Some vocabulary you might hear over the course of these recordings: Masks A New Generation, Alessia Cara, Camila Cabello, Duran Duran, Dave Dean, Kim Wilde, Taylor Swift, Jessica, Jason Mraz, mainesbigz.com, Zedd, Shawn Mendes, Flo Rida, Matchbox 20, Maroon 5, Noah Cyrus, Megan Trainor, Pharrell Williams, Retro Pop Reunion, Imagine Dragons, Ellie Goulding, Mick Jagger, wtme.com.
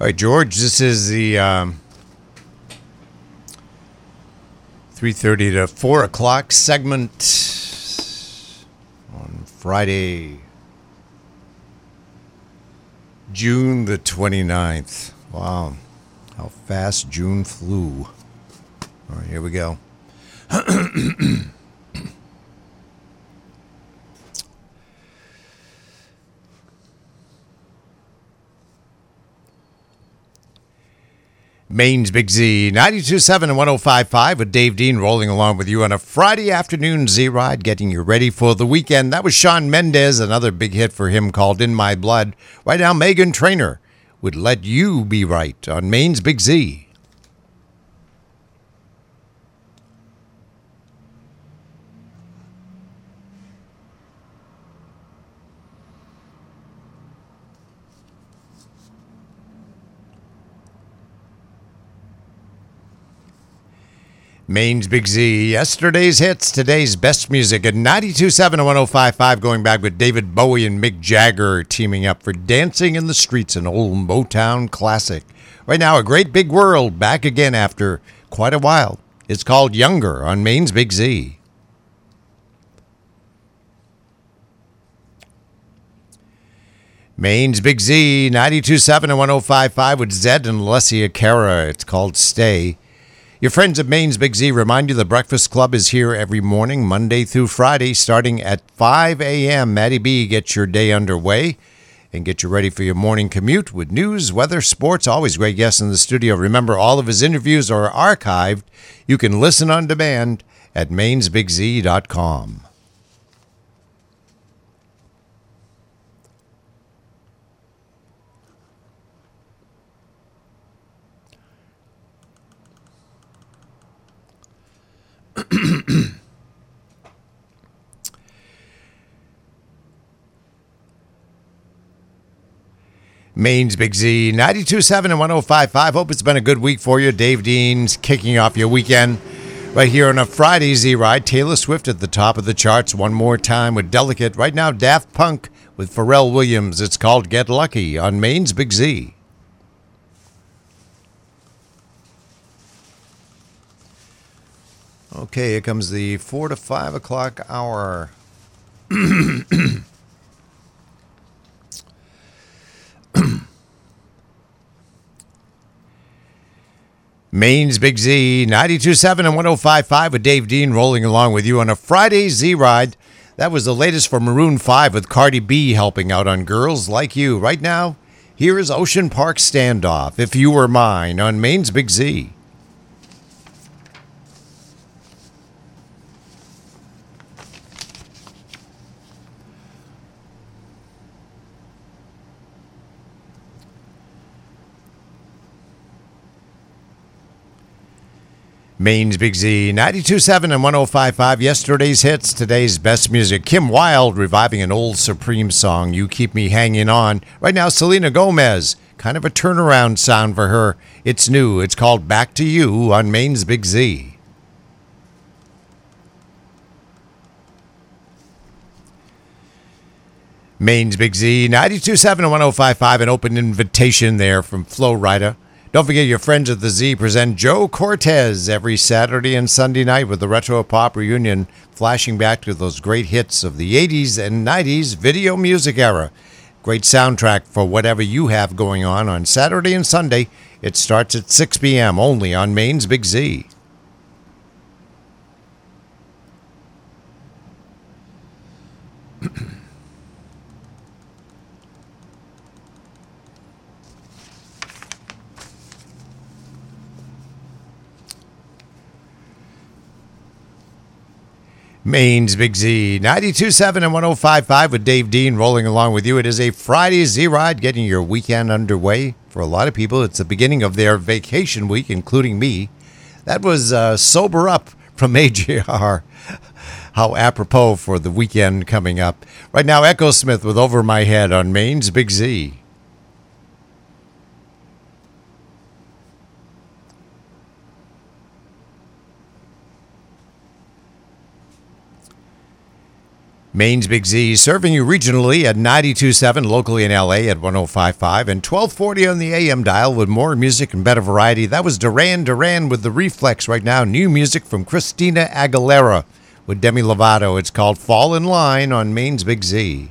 All right, George, this is the 3:30 to 4 o'clock segment on Friday, June the 29th. Wow. How fast June flew. All right, here we go. Maine's Big Z, 92.7 and 105.5 with Dave Dean rolling along with you on a Friday afternoon Z-Ride, getting you ready for the weekend. That was Shawn Mendes, another big hit for him called In My Blood. Right now, Megan Trainor would Let You Be Right on Maine's Big Z. Maine's Big Z, yesterday's hits, today's best music at 92.7 and 105.5, going back with David Bowie and Mick Jagger teaming up for Dancing in the Streets, an old Motown classic. Right now, A Great Big World, back again after quite a while. It's called Younger on Maine's Big Z. Maine's Big Z, 92.7 and 105.5 with Zedd and Alessia Cara. It's called Stay. Your friends at Maine's Big Z remind you the Breakfast Club is here every morning, Monday through Friday, starting at 5 a.m. Maddie B gets your day underway and get you ready for your morning commute with news, weather, sports, always great guests in the studio. Remember, all of his interviews are archived. You can listen on demand at mainesbigz.com. Maine's Big Z, 92.7 and 105.5. Hope it's been a good week for you. Dave Dean's kicking off your weekend right here on a Friday Z-Ride. Taylor Swift at the top of the charts one more time with Delicate. Right now, Daft Punk with Pharrell Williams. It's called Get Lucky on Maine's Big Z. Okay, here comes the 4 to 5 o'clock hour. Maine's Big Z, 92.7 and 105.5 with Dave Dean rolling along with you on a Friday Z-Ride. That was the latest for Maroon 5 with Cardi B helping out on Girls Like You. Right now, here is Ocean Park Standoff, If You Were Mine, on Maine's Big Z. Maine's Big Z, 92.7 and 105.5. Yesterday's hits, today's best music. Kim Wilde reviving an old Supreme song, You Keep Me Hanging On. Right now, Selena Gomez, kind of a turnaround sound for her. It's new. It's called Back to You on Maine's Big Z. Maine's Big Z, 92.7 and 105.5. An open invitation there from Flo Rida. Don't forget your friends at the Z present Joe Cortez every Saturday and Sunday night with the Retro Pop Reunion, flashing back to those great hits of the 80s and 90s video music era. Great soundtrack for whatever you have going on Saturday and Sunday. It starts at 6 p.m. only on Maine's Big Z. Maine's Big Z, 92.7 and 105.5 with Dave Dean rolling along with you. It is a Friday Z-Ride, getting your weekend underway. For a lot of people, it's the beginning of their vacation week, including me. That was Sober Up from AGR. How apropos for the weekend coming up. Right now, Echo Smith with Over My Head on Maine's Big Z. Maine's Big Z serving you regionally at 92.7, locally in LA at 105.5, and 1240 on the AM dial with more music and better variety. That was Duran Duran with The Reflex. Right now, new music from Christina Aguilera with Demi Lovato. It's called Fall in Line on Maine's Big Z.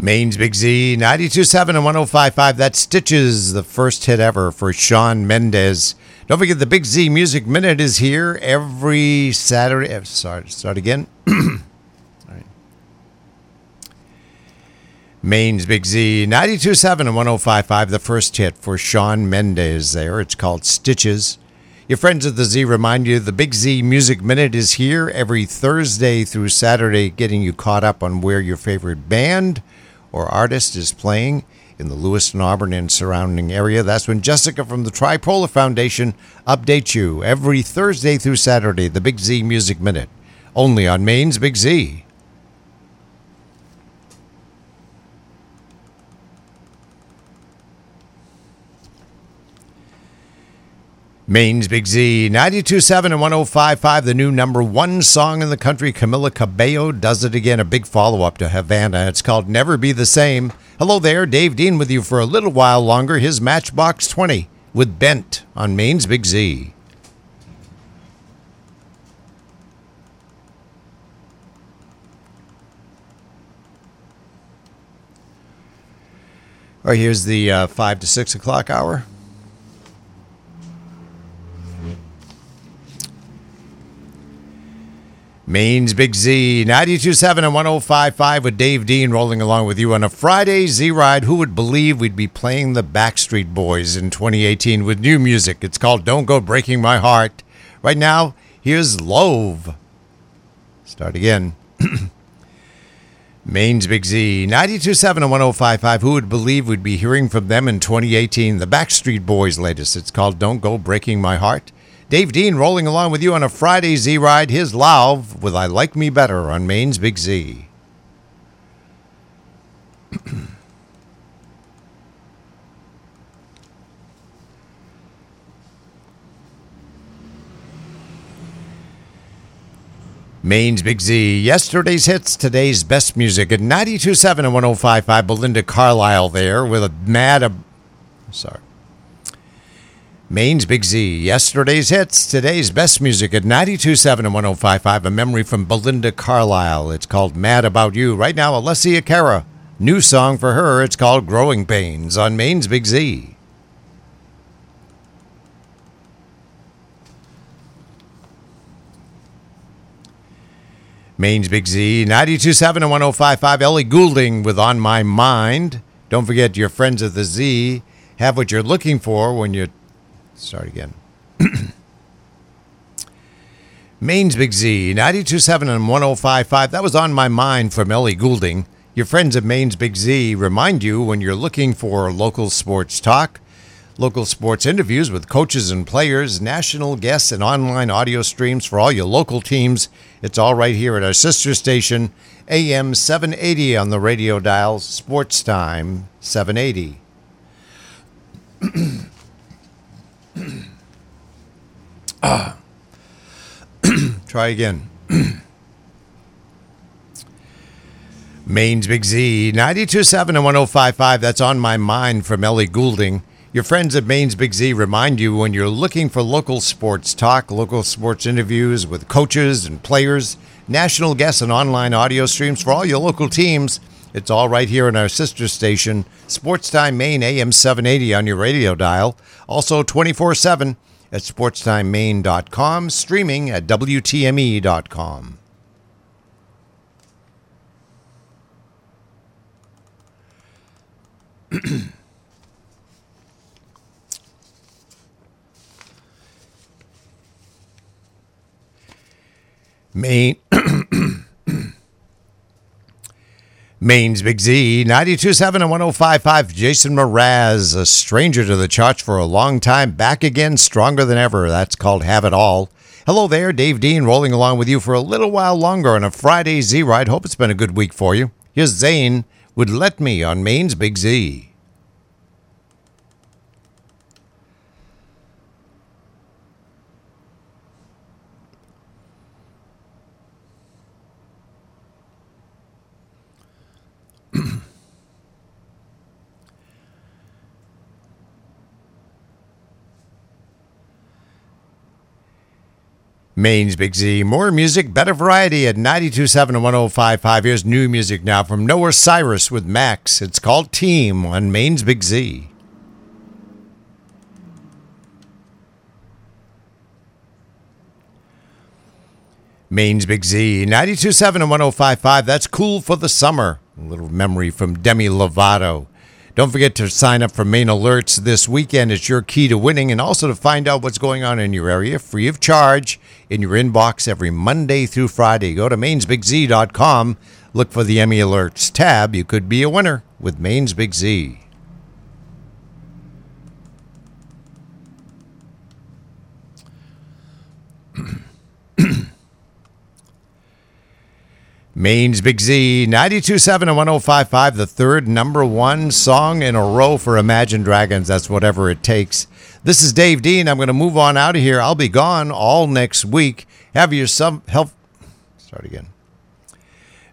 Maine's Big Z, 92.7 and 105.5. That's Stitches, the first hit ever for Shawn Mendes. Don't forget, the Big Z Music Minute is here every Saturday. Sorry, start again. Right. Maine's Big Z, 92.7 and 105.5. The first hit for Shawn Mendes there. It's called Stitches. Your friends at the Z remind you the Big Z Music Minute is here every Thursday through Saturday, getting you caught up on where your favorite band or artist is playing in the Lewiston, Auburn, and surrounding area. That's when Jessica from the Tripolar Foundation updates you every Thursday through Saturday, the Big Z Music Minute, only on Maine's Big Z. Maine's Big Z, 92.7 and 105.5, the new #1 song in the country. Camila Cabello does it again, a big follow-up to Havana. It's called Never Be the Same. Hello there, Dave Dean with you for a little while longer. His Matchbox 20 with Bent on Maine's Big Z. All right, here's the 5 to 6 o'clock hour. Maine's Big Z, 92.7 and 105.5 with Dave Dean rolling along with you on a Friday Z-Ride. Who would believe we'd be playing the Backstreet Boys in 2018 with new music? It's called Don't Go Breaking My Heart. Right now, here's Love. Start again. Maine's Big Z, 92.7 and 105.5. Who would believe we'd be hearing from them in 2018? The Backstreet Boys' latest. It's called Don't Go Breaking My Heart. Dave Dean rolling along with you on a Friday Z-Ride. His Lauv with I Like Me Better on Maine's Big Z. Maine's Big Z, yesterday's hits, today's best music. At 92.7 and 105.5, Belinda Carlisle there with a Maine's Big Z, yesterday's hits, today's best music at 92.7 and 105.5, a memory from Belinda Carlisle. It's called Mad About You. Right now, Alessia Cara, new song for her. It's called Growing Pains on Maine's Big Z. Maine's Big Z, 92.7 and 105.5, Ellie Goulding with On My Mind. Don't forget, your friends at the Z have what you're looking for when you're... Start again. Maine's Big Z, 92.7 and 105.5. That was On My Mind from Ellie Goulding. Your friends at Maine's Big Z remind you when you're looking for local sports talk, local sports interviews with coaches and players, national guests, and online audio streams for all your local teams. It's all right here at our sister station, AM 780 on the radio dial, Sports Time 780. Try again. Maine's Big Z, 92.7 and 105.5. That's On My Mind from Ellie Goulding. Your friends at Maine's Big Z remind you when you're looking for local sports talk, local sports interviews with coaches and players, national guests, and online audio streams for all your local teams. It's all right here in our sister station, Sports Time Maine, AM 780 on your radio dial. Also 24/7 at sportstimemaine.com, streaming at WTME.com. Maine's Big Z, 92.7 and 105.5. Jason Mraz, a stranger to the charts for a long time, back again, stronger than ever. That's called Have It All. Hello there, Dave Dean, rolling along with you for a little while longer on a Friday Z-Ride. Hope it's been a good week for you. Here's Zane with Let Me on Maine's Big Z. Maine's Big Z. More music, better variety at 92.7 and 105.5. Here's new music now from Noah Cyrus with Max. It's called Team on Maine's Big Z. Maine's Big Z. 92.7 and 105.5. That's Cool for the Summer. A little memory from Demi Lovato. Don't forget to sign up for Maine Alerts this weekend. It's your key to winning, and also to find out what's going on in your area free of charge in your inbox every Monday through Friday. Go to mainesbigz.com. Look for the Emmy Alerts tab. You could be a winner with Maine's Big Z. Maine's Big Z, 92.7 and 105.5, the third number one song in a row for Imagine Dragons. That's Whatever It Takes. This is Dave Dean. I'm going to move on out of here. I'll be gone all next week. Have yourself help. Start again.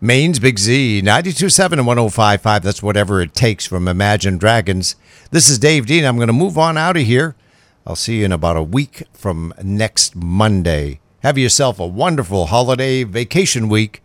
Maine's Big Z, 92.7 and 105.5. That's Whatever It Takes from Imagine Dragons. This is Dave Dean. I'm going to move on out of here. I'll see you in about a week from next Monday. Have yourself a wonderful holiday vacation week